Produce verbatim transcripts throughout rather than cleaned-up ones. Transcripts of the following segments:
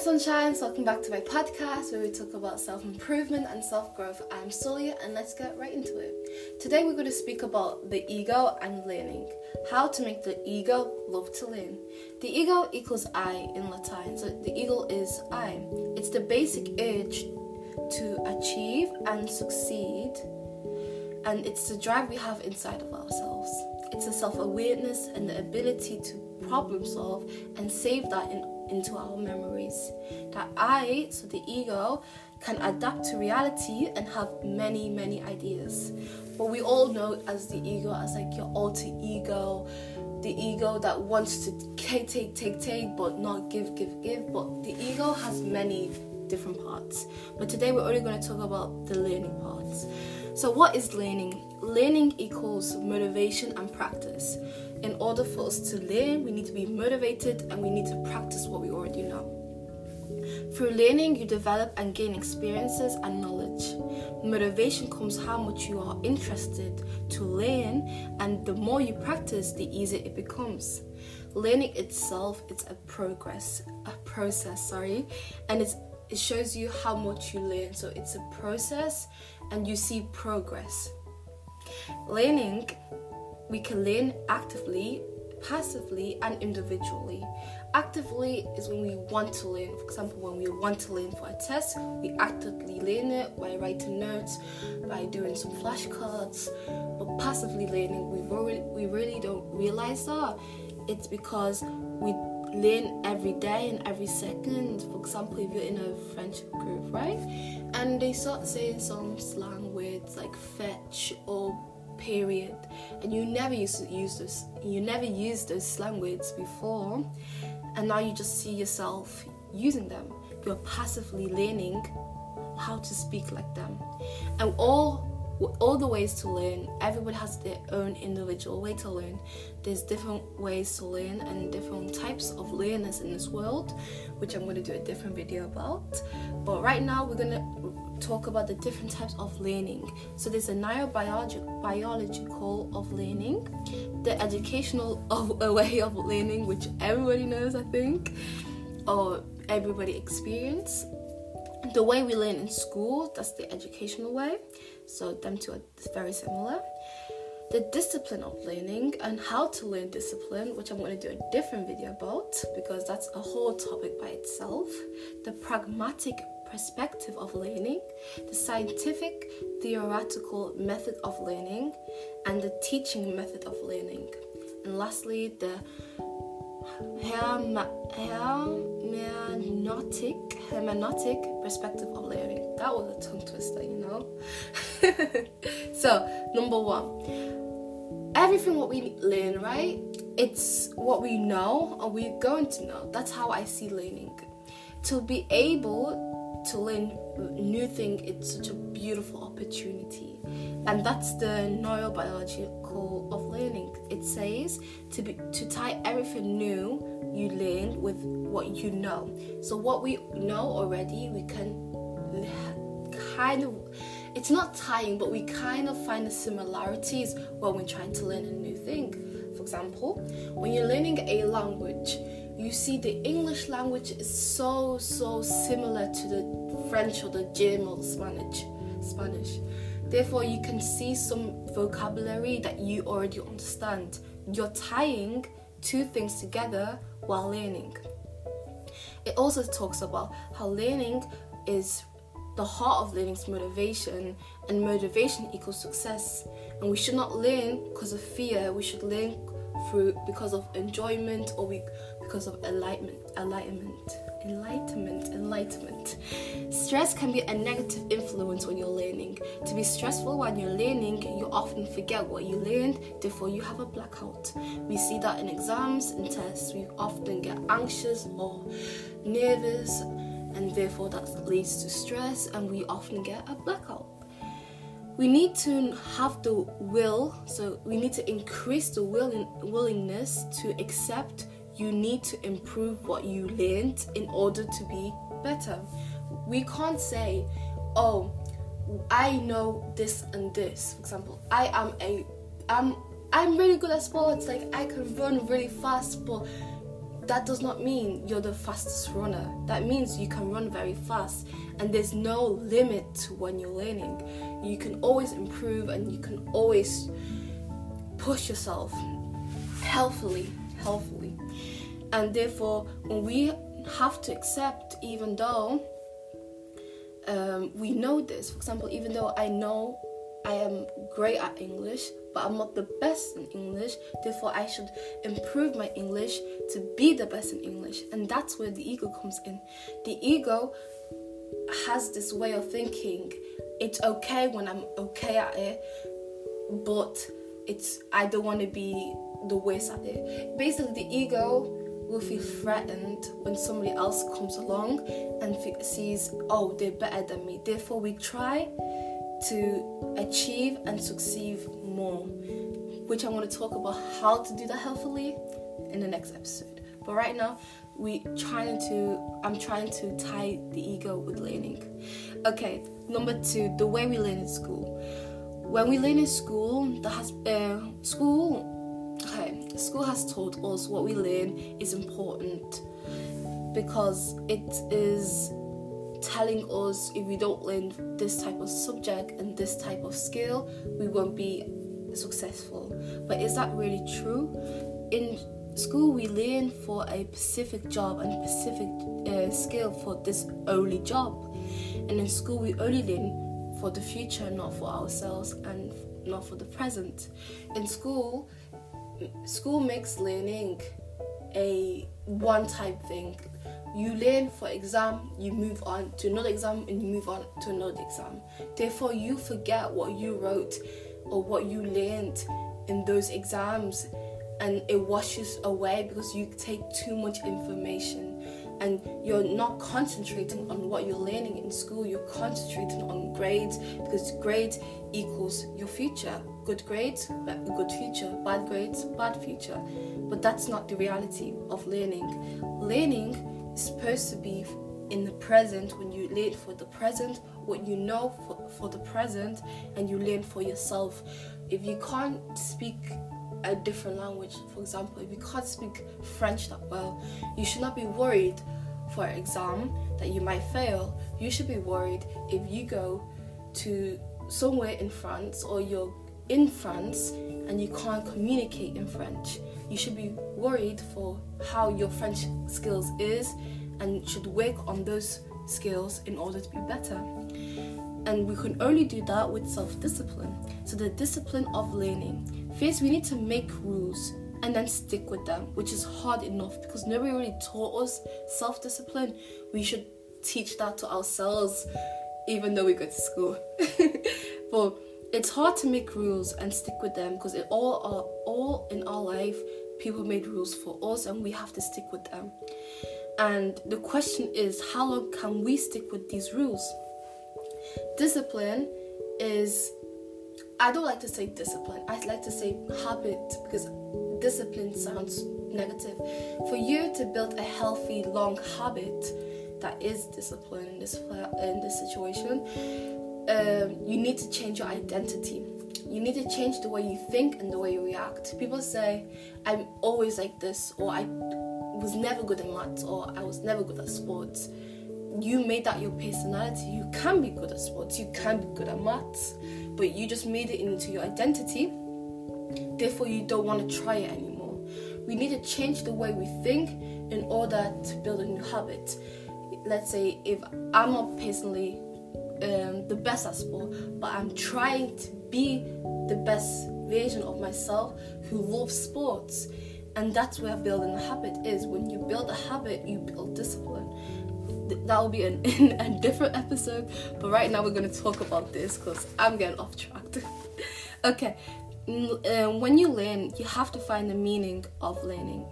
sunshines, welcome back to my podcast where we talk about self-improvement and self-growth. I'm Solia and let's get right into it. Today we're going to speak about the ego and learning, how to make the ego love to learn. The ego equals I in Latin, so the ego is I. It's the basic urge to achieve and succeed, and it's the drive we have inside of ourselves. It's the self-awareness and the ability to problem solve and save that in into our memories. That I, so the ego, can adapt to reality and have many, many ideas. But we all know as the ego, as like your alter ego, the ego that wants to take, take, take, take, but not give, give, give. But the ego has many different parts. But today we're only going to talk about the learning parts. So what is learning? Learning equals motivation and practice. In order for us to learn, we need to be motivated and we need to practice what we already know. Through learning, you develop and gain experiences and knowledge. Motivation comes how much you are interested to learn, and the more you practice, the easier it becomes. Learning itself, it's a progress, a process, sorry, and it's, it shows you how much you learn. So it's a process and you see progress. Learning, we can learn actively, passively, and individually. Actively is when we want to learn. For example, when we want to learn for a test, we actively learn it by writing notes, by doing some flashcards. But passively learning, we really, we really don't realize that. It's because we learn every day and every second. For example, if you're in a friendship group, right? And they start saying some slang words like fetch or period, and you never used to use this you never used those slang words before, and now you just see yourself using them. You're passively learning how to speak like them. And all all the ways to learn, everyone has their own individual way to learn. There's different ways to learn and different types of learners in this world, which I'm going to do a different video about. But right now we're going to talk about the different types of learning. So there's a neurobiological biological of learning, the educational of a way of learning, which everybody knows, I think, or everybody experience. The way we learn in school, that's the educational way. So them two are very similar. The discipline of learning and how to learn discipline, which I'm going to do a different video about because that's a whole topic by itself. The pragmatic perspective of learning, the scientific theoretical method of learning, and the teaching method of learning. And lastly, the hermeneutic hermeneutic perspective of learning. That was a tongue twister, you know. So number one, everything what we learn, right, it's what we know or we're going to know. That's how I see learning. To be able to learn new thing, it's such a beautiful opportunity, and that's the neurobiological of learning. It says to be to tie everything new you learn with what you know. So what we know already, we can kind of, it's not tying, but we kind of find the similarities when we're trying to learn a new thing. For example, when you're learning a language, you see the English language is so, so similar to the French or the German or the Spanish. Spanish. Therefore, you can see some vocabulary that you already understand. You're tying two things together while learning. It also talks about how learning is the heart of learning's motivation, and motivation equals success. And we should not learn because of fear. We should learn through because of enjoyment, or we because of enlightenment enlightenment enlightenment enlightenment Stress can be a negative influence when you're learning. To be stressful when you're learning, you often forget what you learned, therefore you have a blackout. We see that in exams and tests. We often get anxious or nervous, and therefore that leads to stress, and we often get a blackout. We need to have the will, so we need to increase the willing, willingness to accept you need to improve what you learned in order to be better. We can't say, oh, I know this and this. For example, I am a, I'm, I'm really good at sports, like I can run really fast, but that does not mean you're the fastest runner. That means you can run very fast, and there's no limit to when you're learning. You can always improve and you can always push yourself healthily, healthily. And therefore, we have to accept, even though um, we know this, for example, even though I know I am great at English, but I'm not the best in English, therefore I should improve my English to be the best in English. And that's where the ego comes in. The ego has this way of thinking, it's okay when I'm okay at it, but it's I don't want to be the worst at it. Basically, the ego will feel threatened when somebody else comes along and f- sees, oh, they're better than me. Therefore, we try to achieve and succeed more, which I want to talk about how to do that healthily in the next episode. But right now, we trying to I'm trying to tie the ego with learning. Okay, number two, the way we learn in school. When we learn in school, that has uh, school. Okay, school has taught us what we learn is important, because it is telling us if we don't learn this type of subject and this type of skill, we won't be successful. But is that really true? In school, we learn for a specific job and specific uh, skill for this only job, and in school we only learn for the future, not for ourselves and not for the present. In school, school makes learning a one-time thing. You learn for exam, you move on to another exam, and you move on to another exam. Therefore, you forget what you wrote or what you learned in those exams, and it washes away because you take too much information and you're not concentrating on what you're learning in school. You're concentrating on grades, because grades equals your future. Good grades, good future. Bad grades, bad future. But that's not the reality of learning. Learning is supposed to be in the present, when you learn for the present, what you know for, for the present, and you learn for yourself. If you can't speak a different language, for example, if you can't speak French that well, you should not be worried for an exam that you might fail. You should be worried if you go to somewhere in France, or you're in France and you can't communicate in French. You should be worried for how your French skills is, and should work on those skills in order to be better. And we can only do that with self-discipline. So the discipline of learning. First, we need to make rules and then stick with them, which is hard enough because nobody really taught us self-discipline. We should teach that to ourselves, even though we go to school. But it's hard to make rules and stick with them, because it all are all in our life, people made rules for us and we have to stick with them. And the question is, how long can we stick with these rules? Discipline is, I don't like to say discipline, I like to say habit, because discipline sounds negative. For you to build a healthy, long habit that is discipline in this, in this situation, Um, you need to change your identity. You need to change the way you think and the way you react. People say, I'm always like this, or I was never good at maths, or I was never good at sports. You made that your personality. You can be good at sports, you can be good at maths, but you just made it into your identity. Therefore, you don't want to try it anymore. We need to change the way we think in order to build a new habit. Let's say if I'm not personally Um, the best at sport, but I'm trying to be the best version of myself who loves sports, and that's where building a habit is. When you build a habit, you build discipline. Th- that will be an, a different episode, but right now we're going to talk about this because I'm getting off track. Okay, um, when you learn, you have to find the meaning of learning.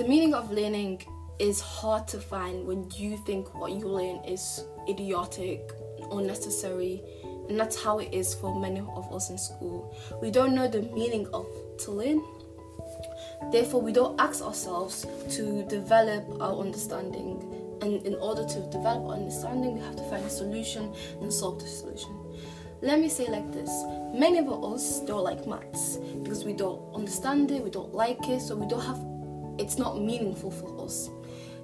The meaning of learning is hard to find when you think what you learn is idiotic, unnecessary, and that's how it is for many of us in school. We don't know the meaning of to learn, therefore we don't ask ourselves to develop our understanding, and in order to develop our understanding, we have to find a solution and solve the solution. Let me say like this, many of us don't like maths because we don't understand it, we don't like it, so we don't have it's not meaningful for us.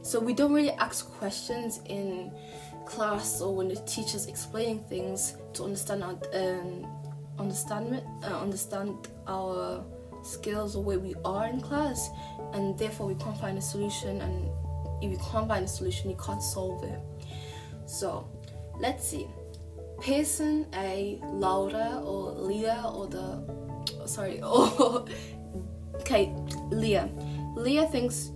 So we don't really ask questions in class or when the teacher's explaining things to understand our um, understand uh, understand our skills or where we are in class, and therefore we can't find a solution. And if you can't find a solution, you can't solve it. So let's see. Person A, Laura or Leah or the sorry or okay Leah. Leah thinks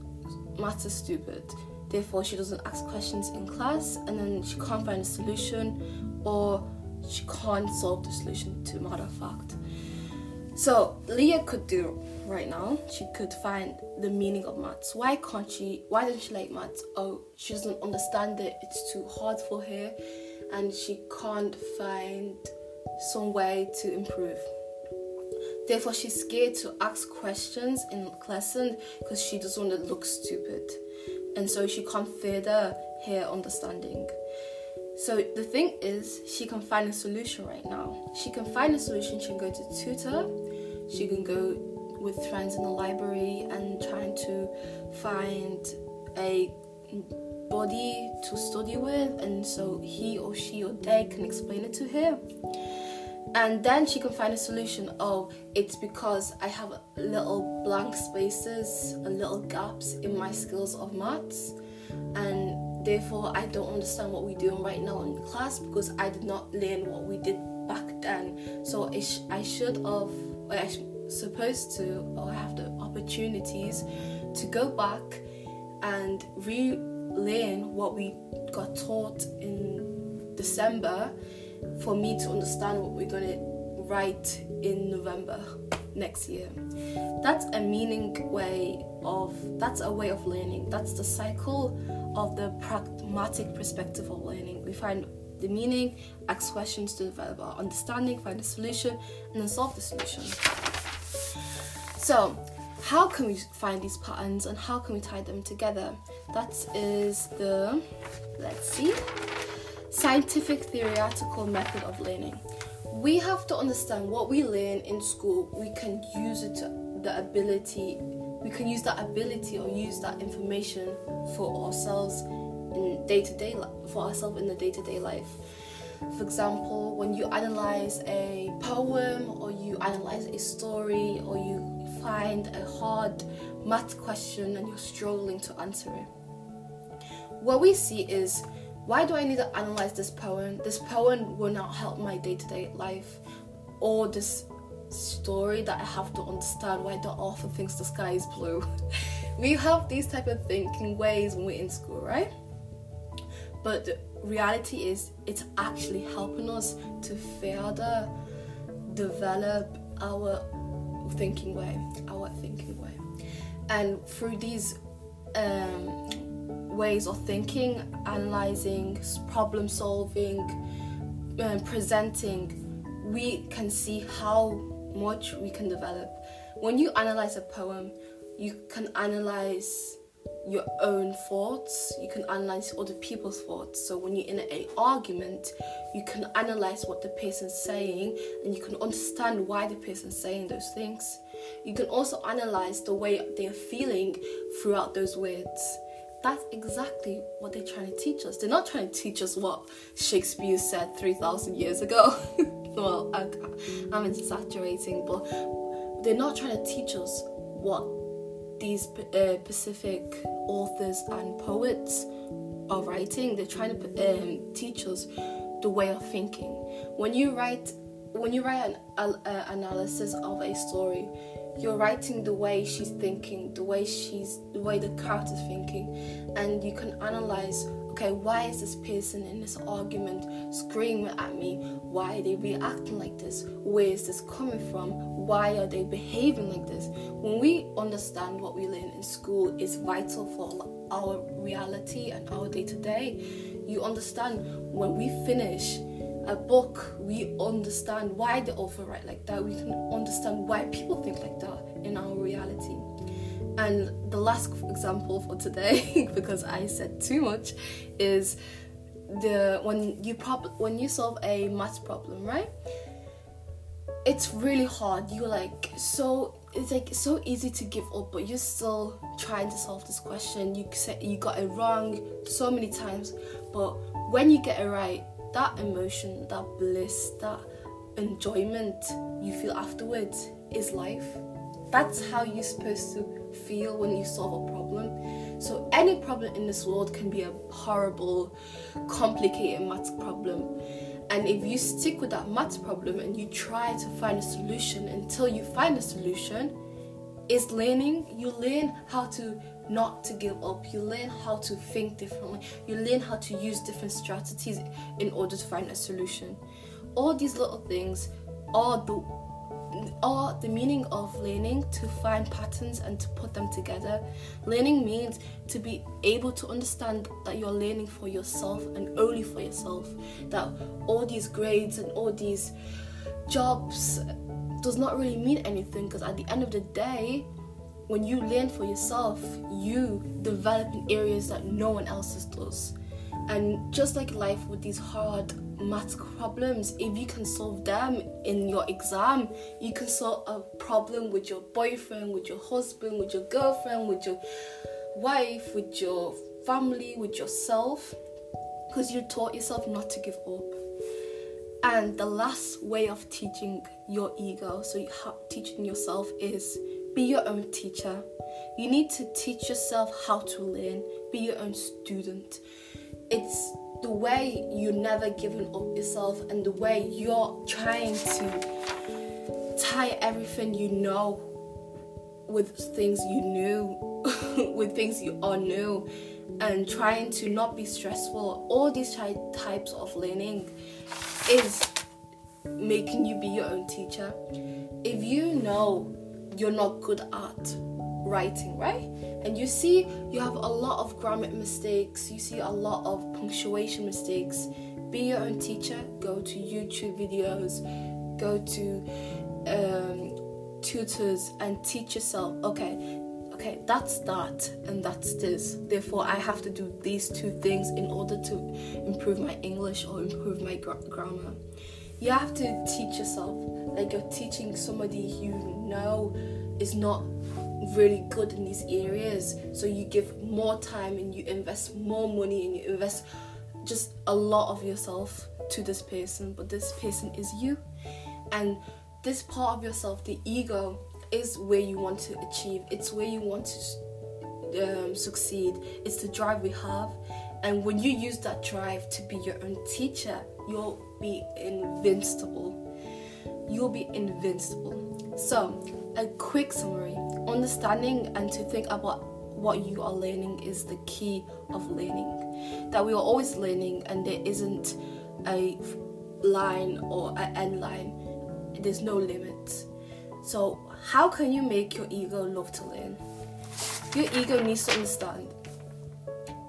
maths is stupid, therefore she doesn't ask questions in class, and then she can't find a solution, or she can't solve the solution, to matter of fact. So Leah could do right now, she could find the meaning of maths. Why can't she, why doesn't she like maths? Oh, she doesn't understand it, it's too hard for her, and she can't find some way to improve. Therefore, she's scared to ask questions in class because she doesn't want to look stupid. And so she can't further her understanding. So the thing is, she can find a solution right now. She can find a solution. She can go to tutor. She can go with friends in the library and trying to find a body to study with. And so he or she or they can explain it to her. And then she can find a solution. Oh, it's because I have little blank spaces and little gaps in my skills of maths, and therefore I don't understand what we're doing right now in class because I did not learn what we did back then. So it sh- I should have, or I sh- supposed to, or I have the opportunities to go back and relearn what we got taught in December, for me to understand what we're going to write in November next year. That's a meaning way of, that's a way of learning. That's the cycle of the pragmatic perspective of learning. We find the meaning, ask questions to develop our understanding, find a solution, and then solve the solution. So how can we find these patterns and how can we tie them together? That is the, let's see, scientific theoretical method of learning. We have to understand what we learn in school, we can use it to the ability, we can use that ability or use that information for ourselves in day-to-day, for ourselves in the day-to-day life. For example, when you analyze a poem or you analyze a story or you find a hard math question and you're struggling to answer it, what we see is, why do I need to analyze this poem? This poem will not help my day-to-day life, or this story that I have to understand why the author thinks the sky is blue. We have these type of thinking ways when we're in school, right? But the reality is, it's actually helping us to further develop our thinking way, our thinking way. And through these um, ways of thinking, analyzing, problem solving, um, presenting, we can see how much we can develop. When you analyze a poem, you can analyze your own thoughts, you can analyze other people's thoughts. So when you're in an argument, you can analyze what the person's saying and you can understand why the person's saying those things. You can also analyze the way they're feeling throughout those words. That's exactly what they're trying to teach us. They're not trying to teach us what Shakespeare said three thousand years ago. Well, I, I'm exaggerating, but they're not trying to teach us what these uh, specific authors and poets are writing. They're trying to um, teach us the way of thinking. When you write, when you write an uh, analysis of a story, you're writing the way she's thinking, the way she's, the way the character's thinking, and you can analyze, okay, why is this person in this argument screaming at me? Why are they reacting like this? Where is this coming from? Why are they behaving like this? When we understand what we learn in school is vital for our reality and our day-to-day, you understand when we finish a book, we understand why the author write like that. We can understand why people think like that in our reality. And the last example for today, because I said too much, is the when you prob- when you solve a math problem, right? It's really hard. You're like so it's like so easy to give up, but you're still trying to solve this question. You said you got it wrong so many times, but when you get it right, that emotion, that bliss, that enjoyment you feel afterwards is life. That's how you're supposed to feel when you solve a problem. So any problem in this world can be a horrible, complicated maths problem. And if you stick with that maths problem and you try to find a solution until you find a solution, it's learning. You learn how to not to give up. You learn how to think differently. You learn how to use different strategies in order to find a solution. All these little things are the are the meaning of learning, to find patterns and to put them together. Learning means to be able to understand that you're learning for yourself and only for yourself, that all these grades and all these jobs does not really mean anything, because at the end of the day, when you learn for yourself, you develop in areas that no one else does. And just like life with these hard math problems, if you can solve them in your exam, you can solve a problem with your boyfriend, with your husband, with your girlfriend, with your wife, with your family, with yourself, because you taught yourself not to give up. And the last way of teaching your ego, so you ha- teaching yourself, is be your own teacher. You need to teach yourself how to learn. Be your own student. It's the way you're never giving up yourself, and the way you're trying to tie everything you know with things you knew, with things you all knew, and trying to not be stressful. All these ty- types of learning is making you be your own teacher. If you know you're not good at writing, right? And you see you have a lot of grammar mistakes, you see a lot of punctuation mistakes, be your own teacher. Go to YouTube videos, go to um, tutors and teach yourself, okay, okay, that's that and that's this. Therefore, I have to do these two things in order to improve my English or improve my gra- grammar. You have to teach yourself, like you're teaching somebody you know is not really good in these areas, so you give more time and you invest more money and you invest just a lot of yourself to this person. But this person is you, and this part of yourself, the ego, is where you want to achieve, it's where you want to um, succeed. It's the drive we have, and when you use that drive to be your own teacher, you'll be invincible. You'll be invincible. So a quick summary. Understanding and to think about what you are learning is the key of learning. That we are always learning, and there isn't a line or an end line. There's no limit. So how can you make your ego love to learn? Your ego needs to understand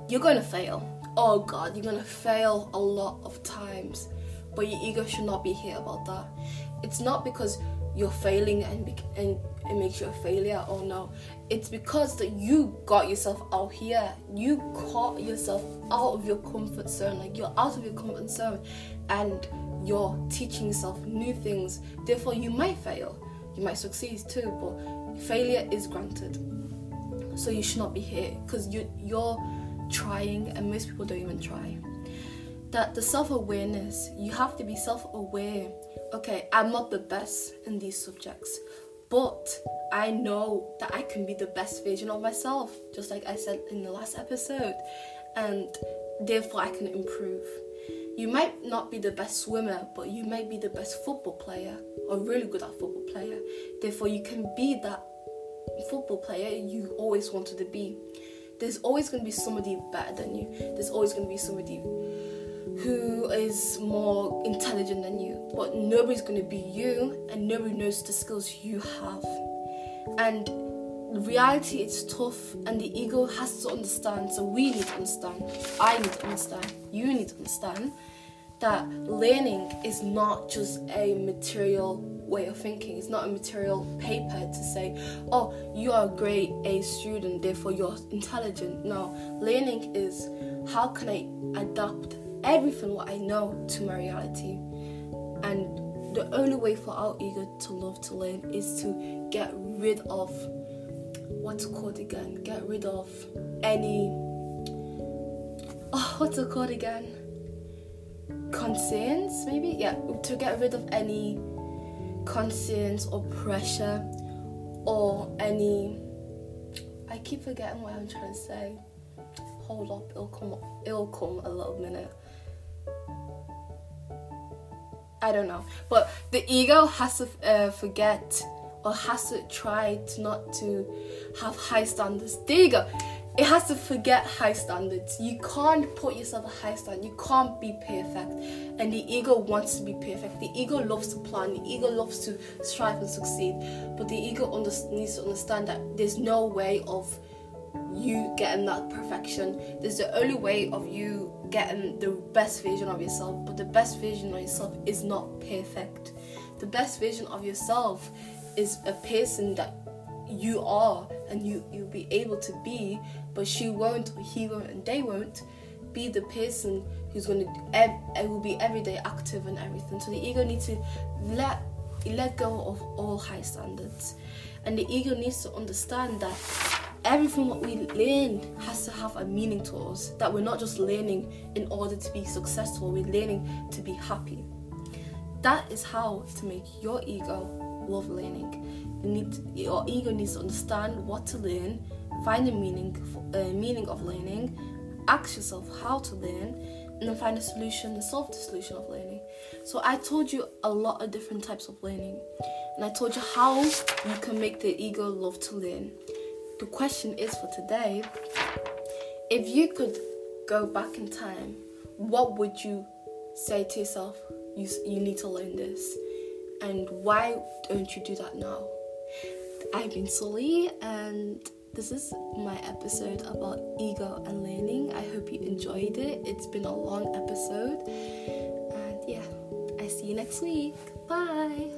you're going to fail. Oh God, you're going to fail a lot of times. But your ego should not be here about that. It's not because you're failing and and it makes you a failure. Oh no, it's because that you got yourself out here. You caught yourself out of your comfort zone. Like, you're out of your comfort zone and you're teaching yourself new things. Therefore, you might fail, you might succeed too, but failure is granted. So you should not be here, because you you're trying and most people don't even try. That the self-awareness, you have to be self-aware. Okay, I'm not the best in these subjects, but I know that I can be the best version of myself, just like I said in the last episode, and therefore I can improve. You might not be the best swimmer, but you might be the best football player, or really good at football player. Therefore, you can be that football player you always wanted to be. There's always going to be somebody better than you. There's always going to be somebody who is more intelligent than you, but nobody's going to be you, and nobody knows the skills you have. And reality, it's tough, and the ego has to understand. So we need to understand, I need to understand, you need to understand that learning is not just a material way of thinking. It's not a material paper to say, oh, you are a grade A student, therefore you're intelligent. No, learning is, how can I adapt everything what I know to my reality? And the only way for our ego to love to learn is to get rid of what's called again get rid of any oh what's it called again concerns maybe yeah to get rid of any concerns or pressure or any I keep forgetting what I'm trying to say hold up it'll come it'll come a little minute I don't know but the ego has to uh, forget or has to try to not to have high standards. There you go. It has to forget high standards. You can't put yourself a high standard. You can't be perfect. And the ego wants to be perfect. The ego loves to plan. The ego loves to strive and succeed. But the ego under- needs to understand that there's no way of you getting that perfection. There's the only way of you getting the best version of yourself. But the best version of yourself is not perfect. The best version of yourself is a person that you are and you, you'll be able to be, but she won't, he won't, and they won't be the person who's going to ev- will be everyday active and everything. So the ego needs to let let go of all high standards, and the ego needs to understand that everything what we learn has to have a meaning to us, that we're not just learning in order to be successful, we're learning to be happy. That is how to make your ego love learning. You need your ego needs to understand what to learn, find the meaning uh, meaning of learning, ask yourself how to learn, and then find a solution and solve the solution of learning. So I told you a lot of different types of learning, and I told you how you can make the ego love to learn. The question is for today: if you could go back in time, what would you say to yourself? You you need to learn this. And why don't you do that now? I've been Sully, and this is my episode about ego and learning. I hope you enjoyed it. It's been a long episode. And yeah, I see you next week. Bye.